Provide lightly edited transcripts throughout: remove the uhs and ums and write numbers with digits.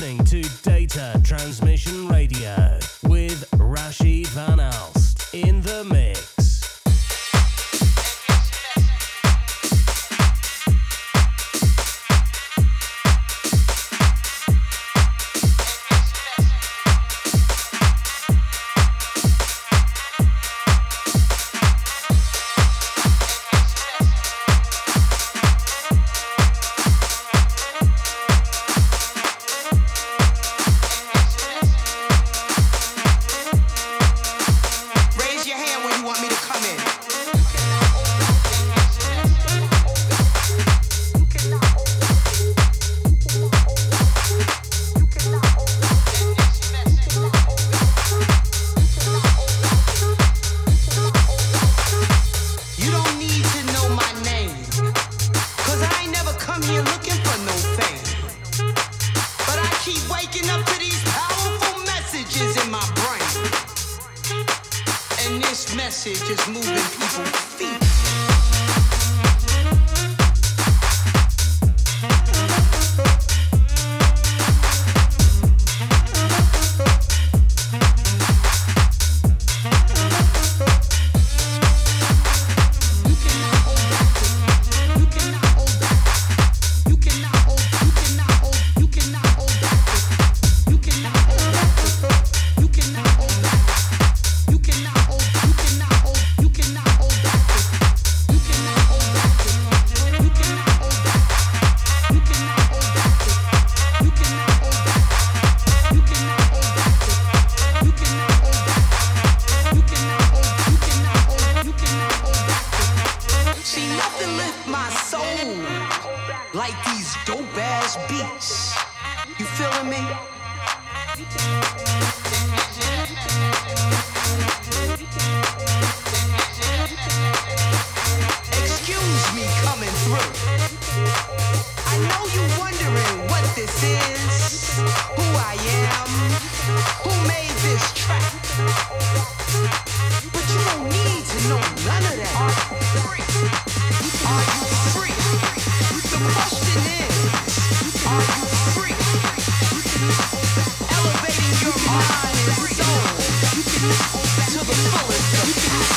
listening to Data Transmission Radio with Rashid van Oost in the mix. Elevating your mind and soul to the fullest.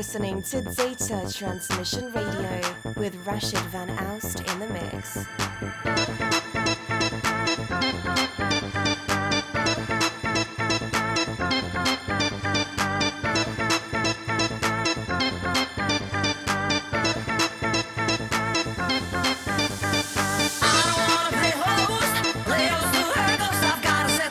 listening to Data Transmission Radio with Rashid van Oost in the mix. I don't wanna play host, play host to her ghost. I've gotta set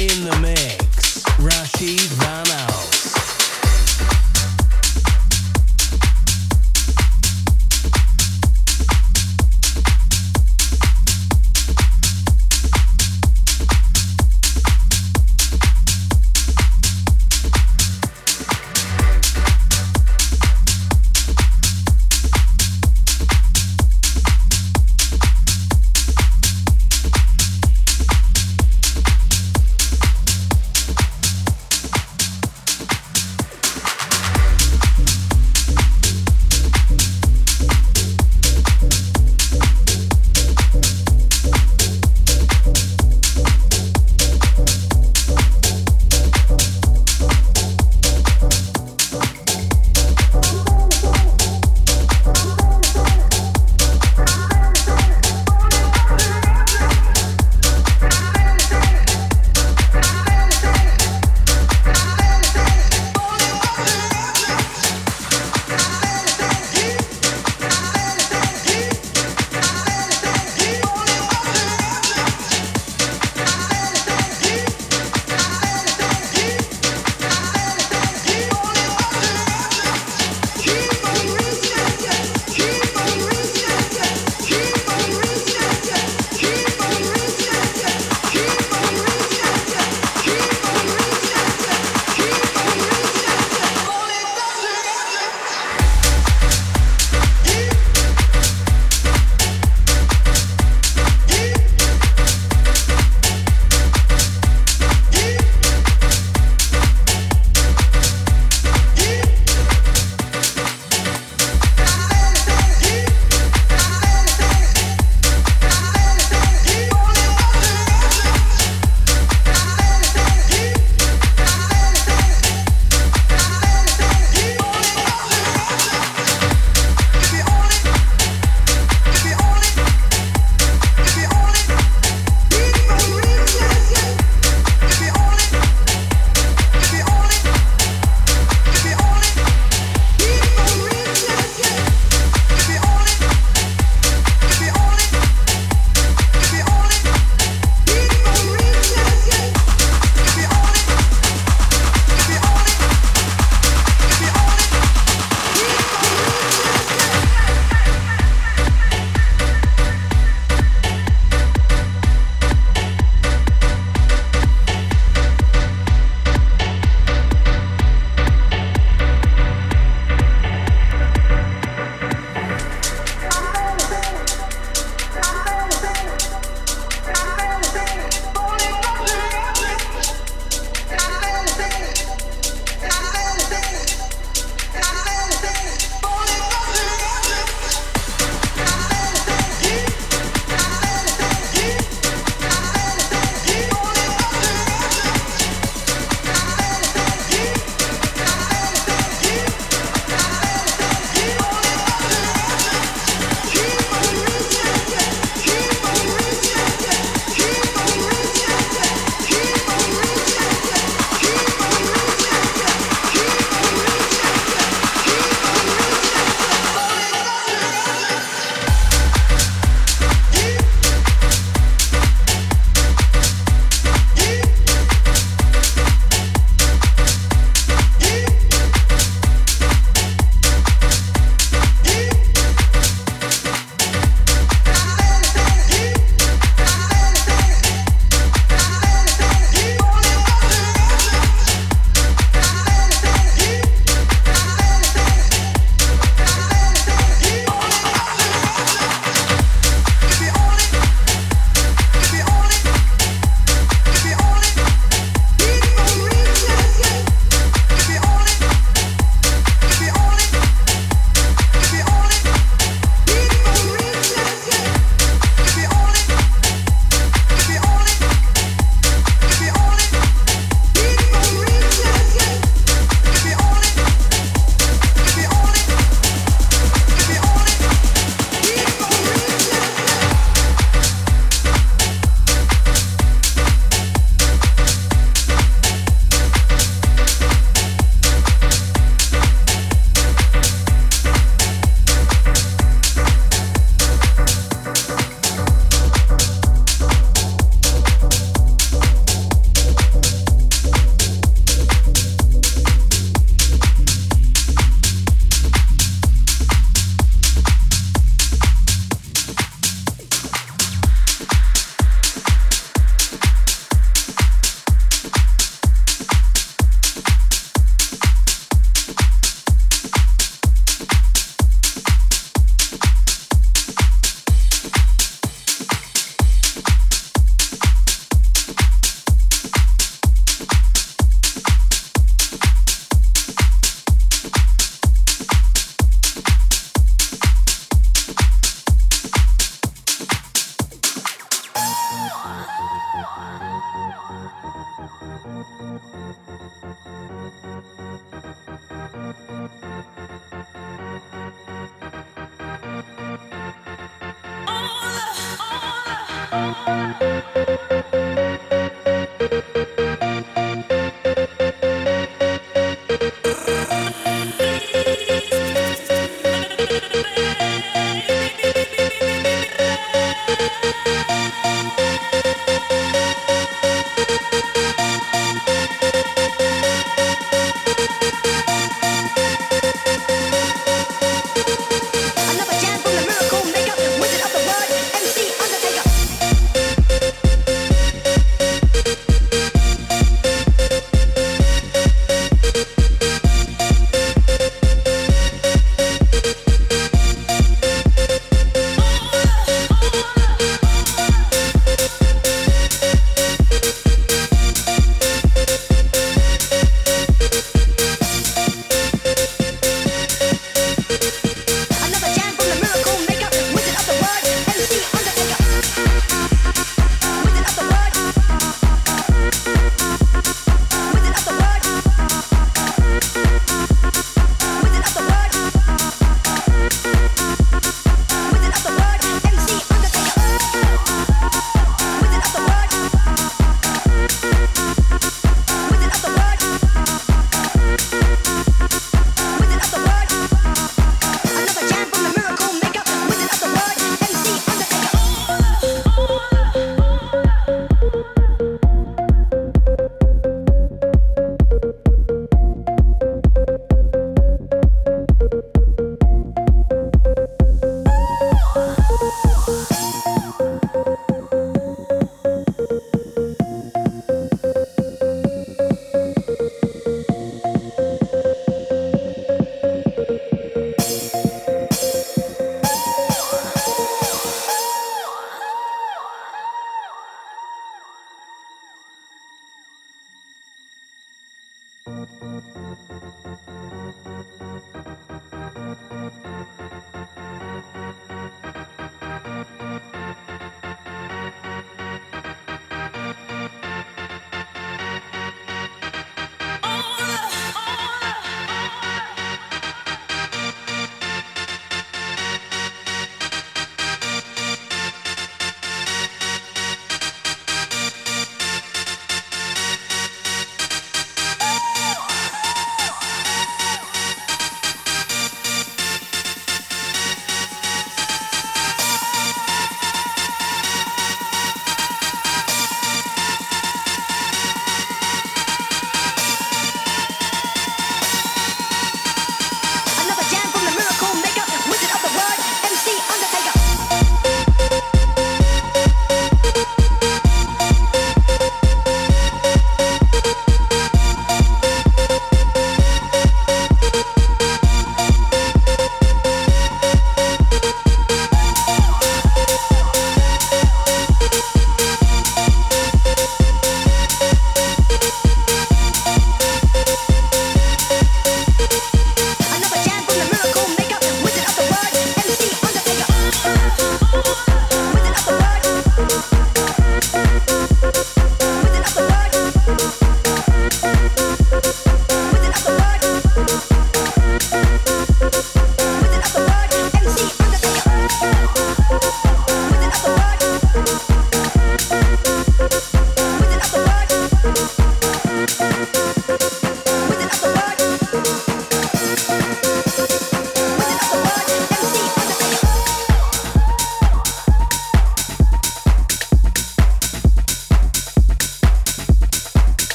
In the mix, Rashid Van Oost.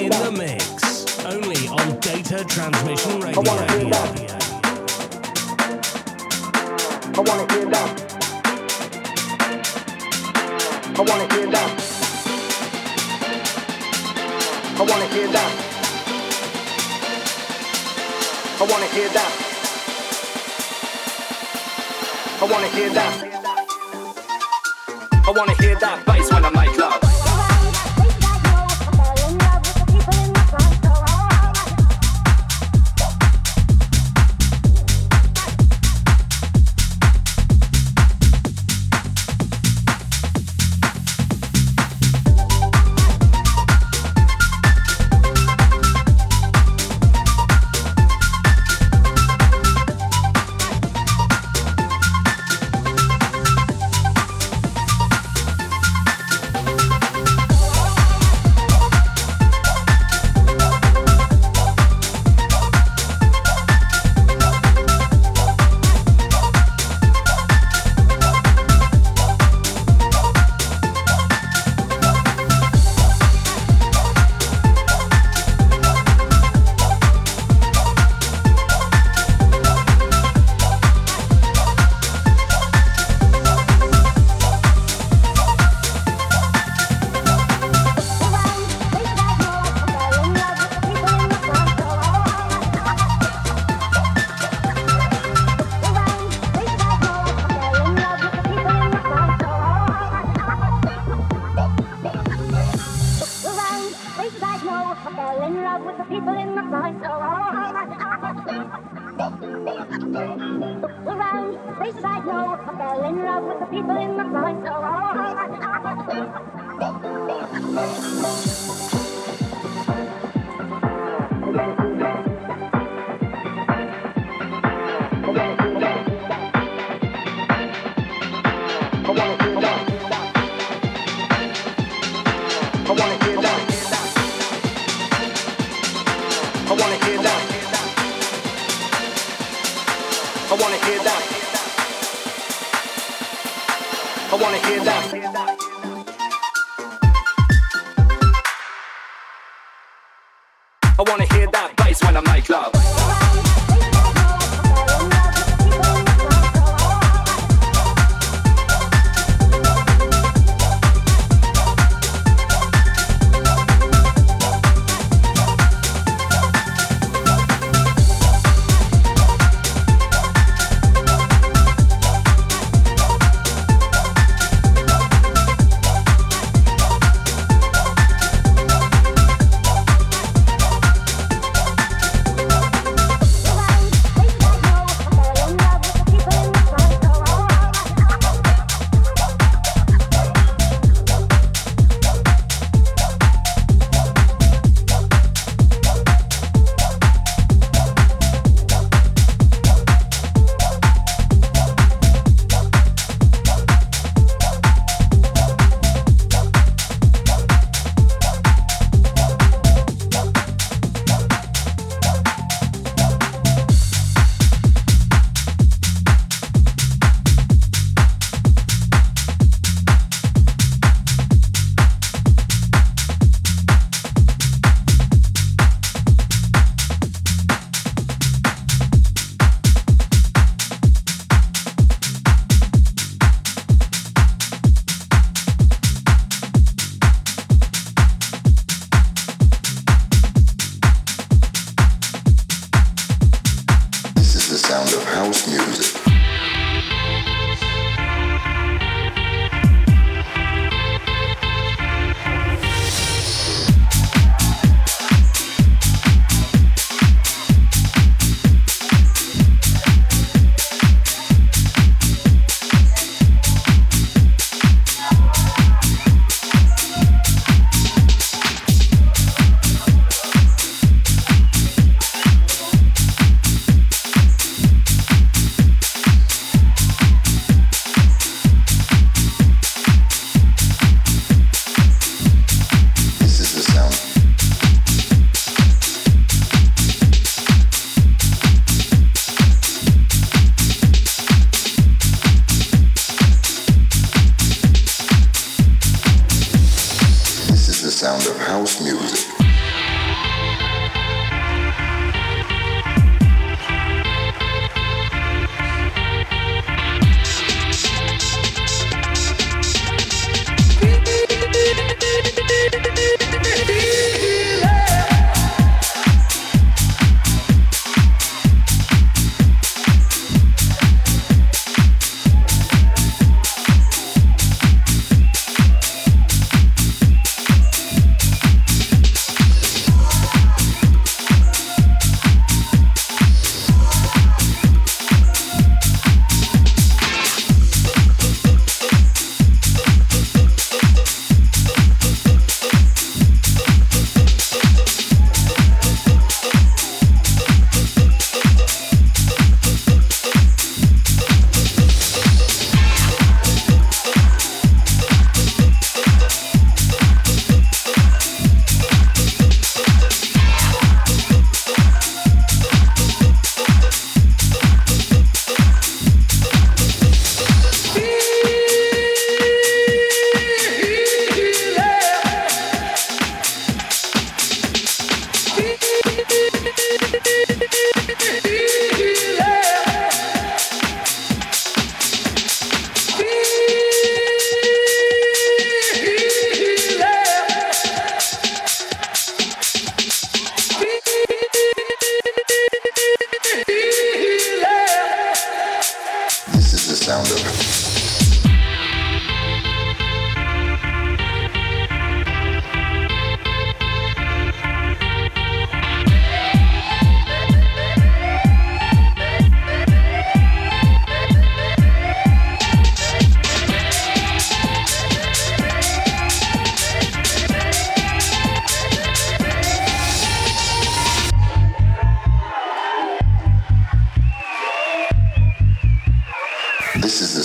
in the mix, only on Data Transmission Radio. I want to hear that. I want to hear that. I want to hear that. I want to hear that. I want to hear that. I want to hear that. I want to hear that bass when I make love.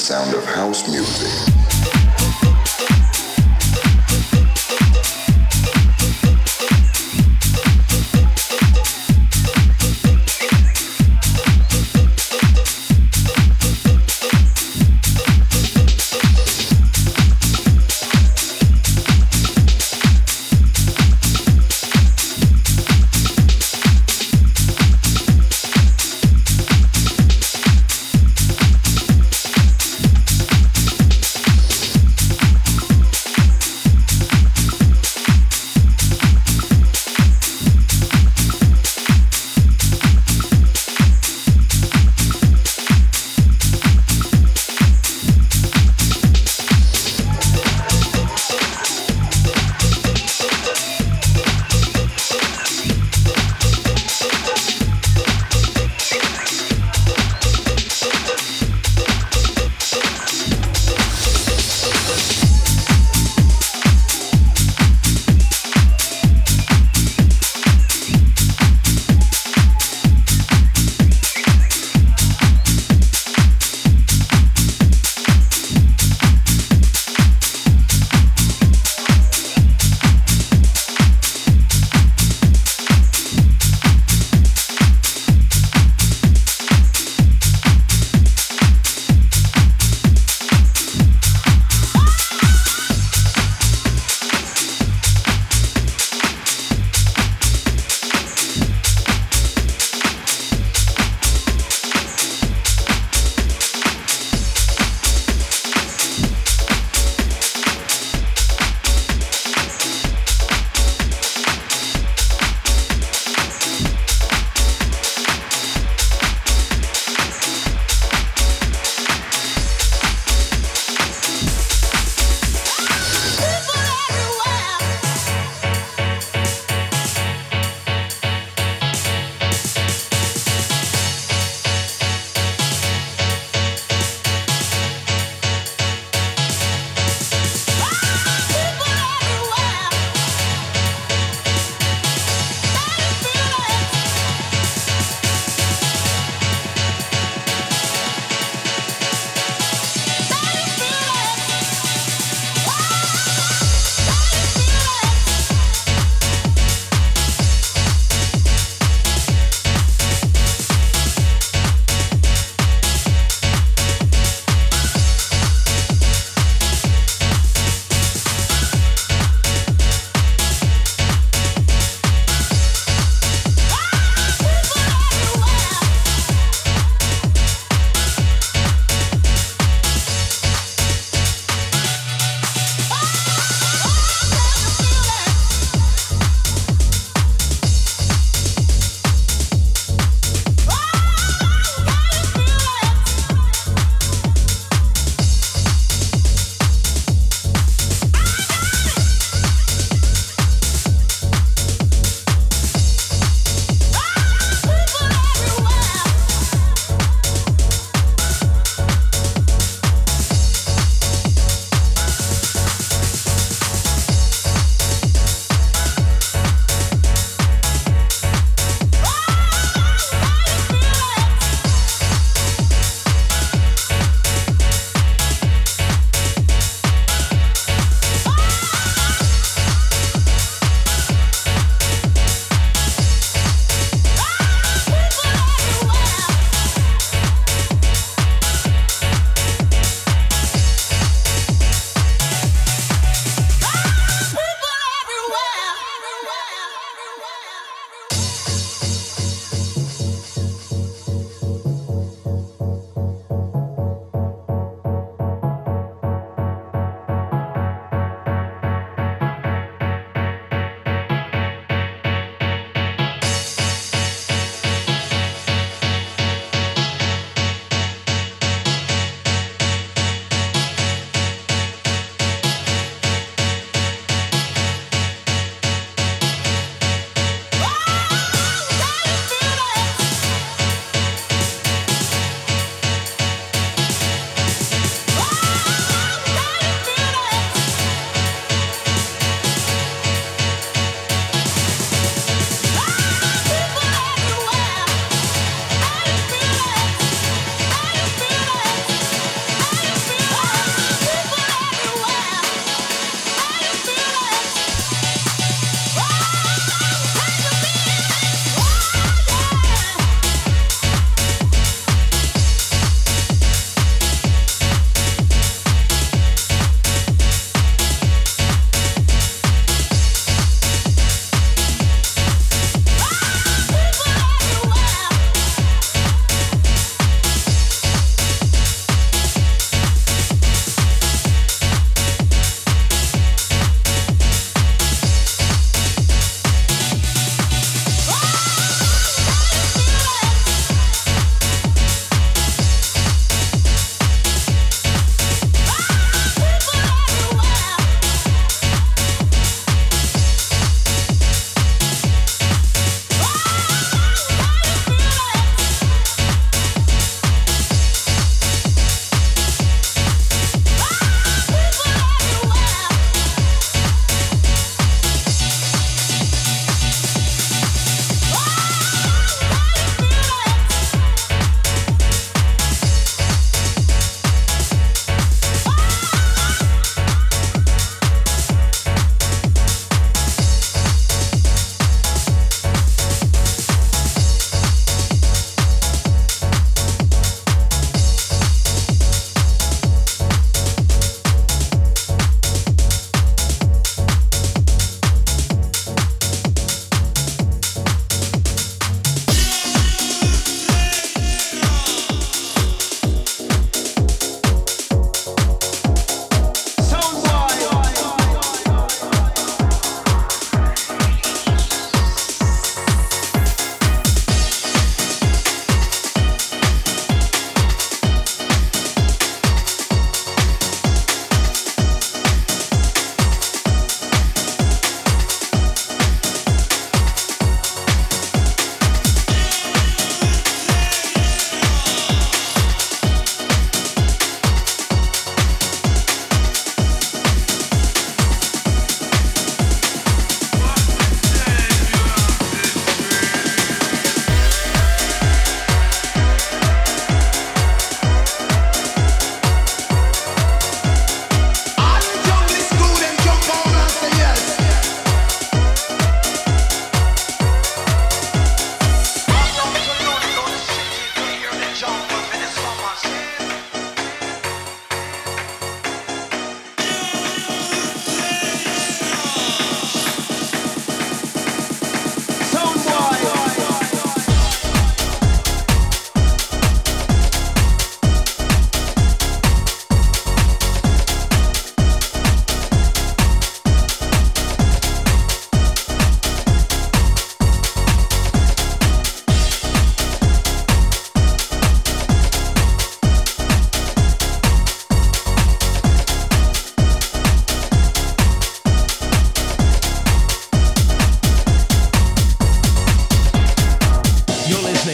sound of house music.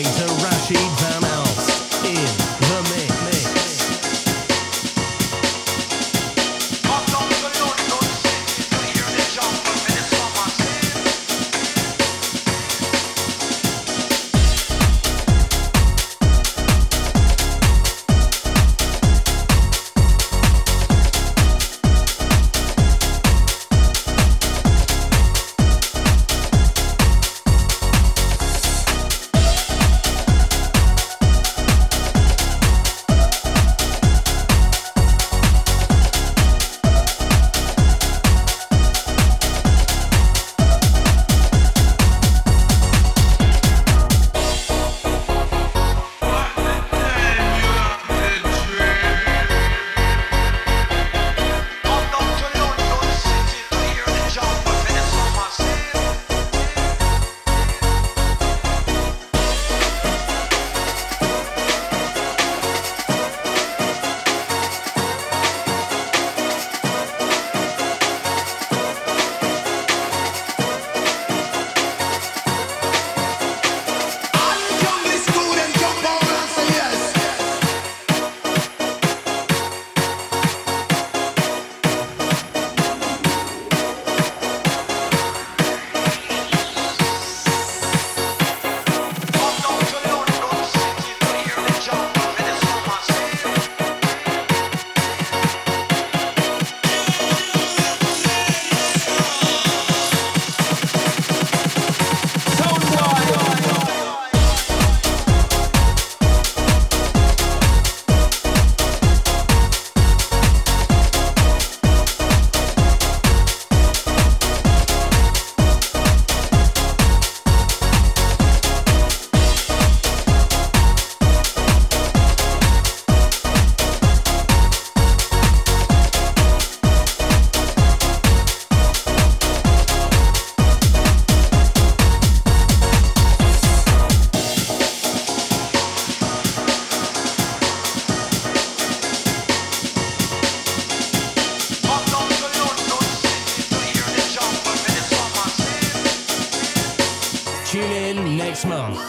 listening to Rashid Van Oost in the Tune in next month.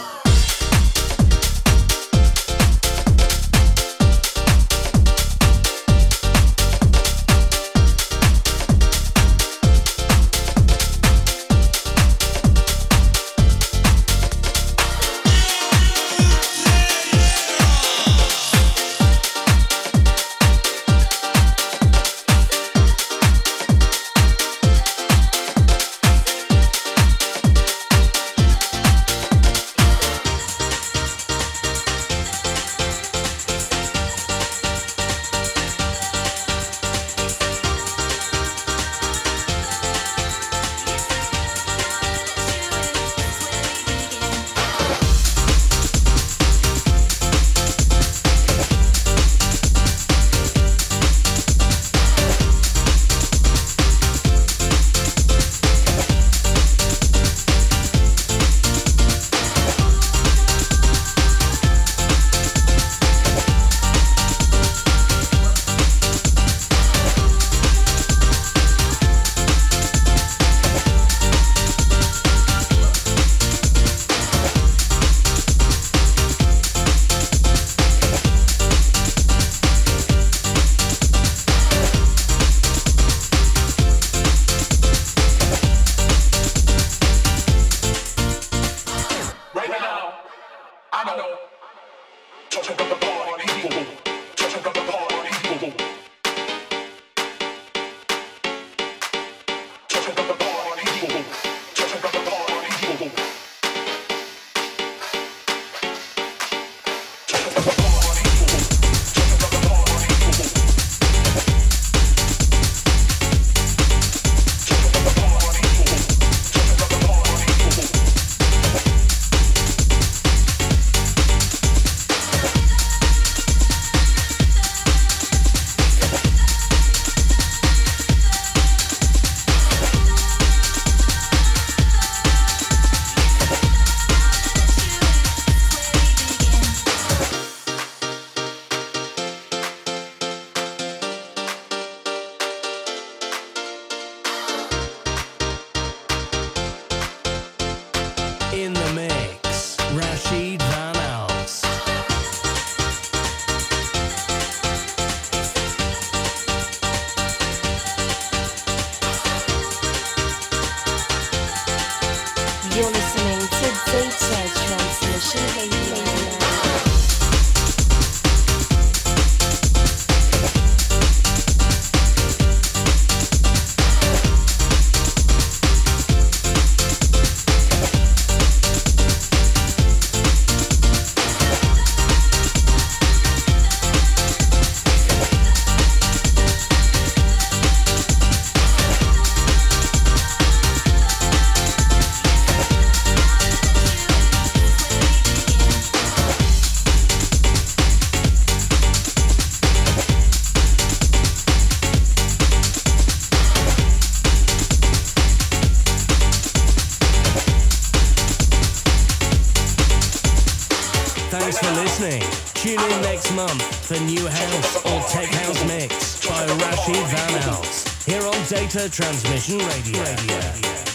Thanks for listening. Tune in next month for new house or tech house mix by Rashid Van Oost here on Data Transmission Radio.